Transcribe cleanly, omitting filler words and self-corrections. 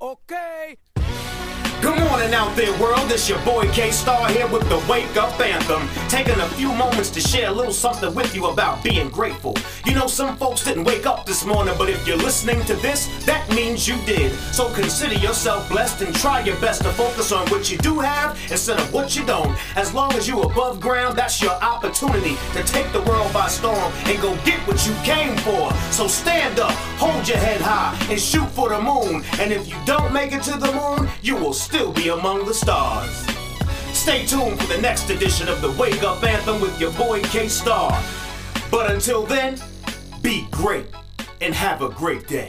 Okay. Good morning out there world, it's your boy K Star here with the Wake Up Anthem. Taking a few moments to share a little something with you about being grateful. You know, some folks didn't wake up this morning, but if you're listening to this, that means you did. So consider yourself blessed and try your best to focus on what you do have instead of what you don't. As long as you're above ground, that's your opportunity to take the world by storm and go get what you came for. So stand up, hold your head high, and shoot for the moon. And if you don't make it to the moon, you will still be among the stars. Stay tuned for the next edition of the Wake Up Anthem with your boy K Star. But until then, be great and have a great day.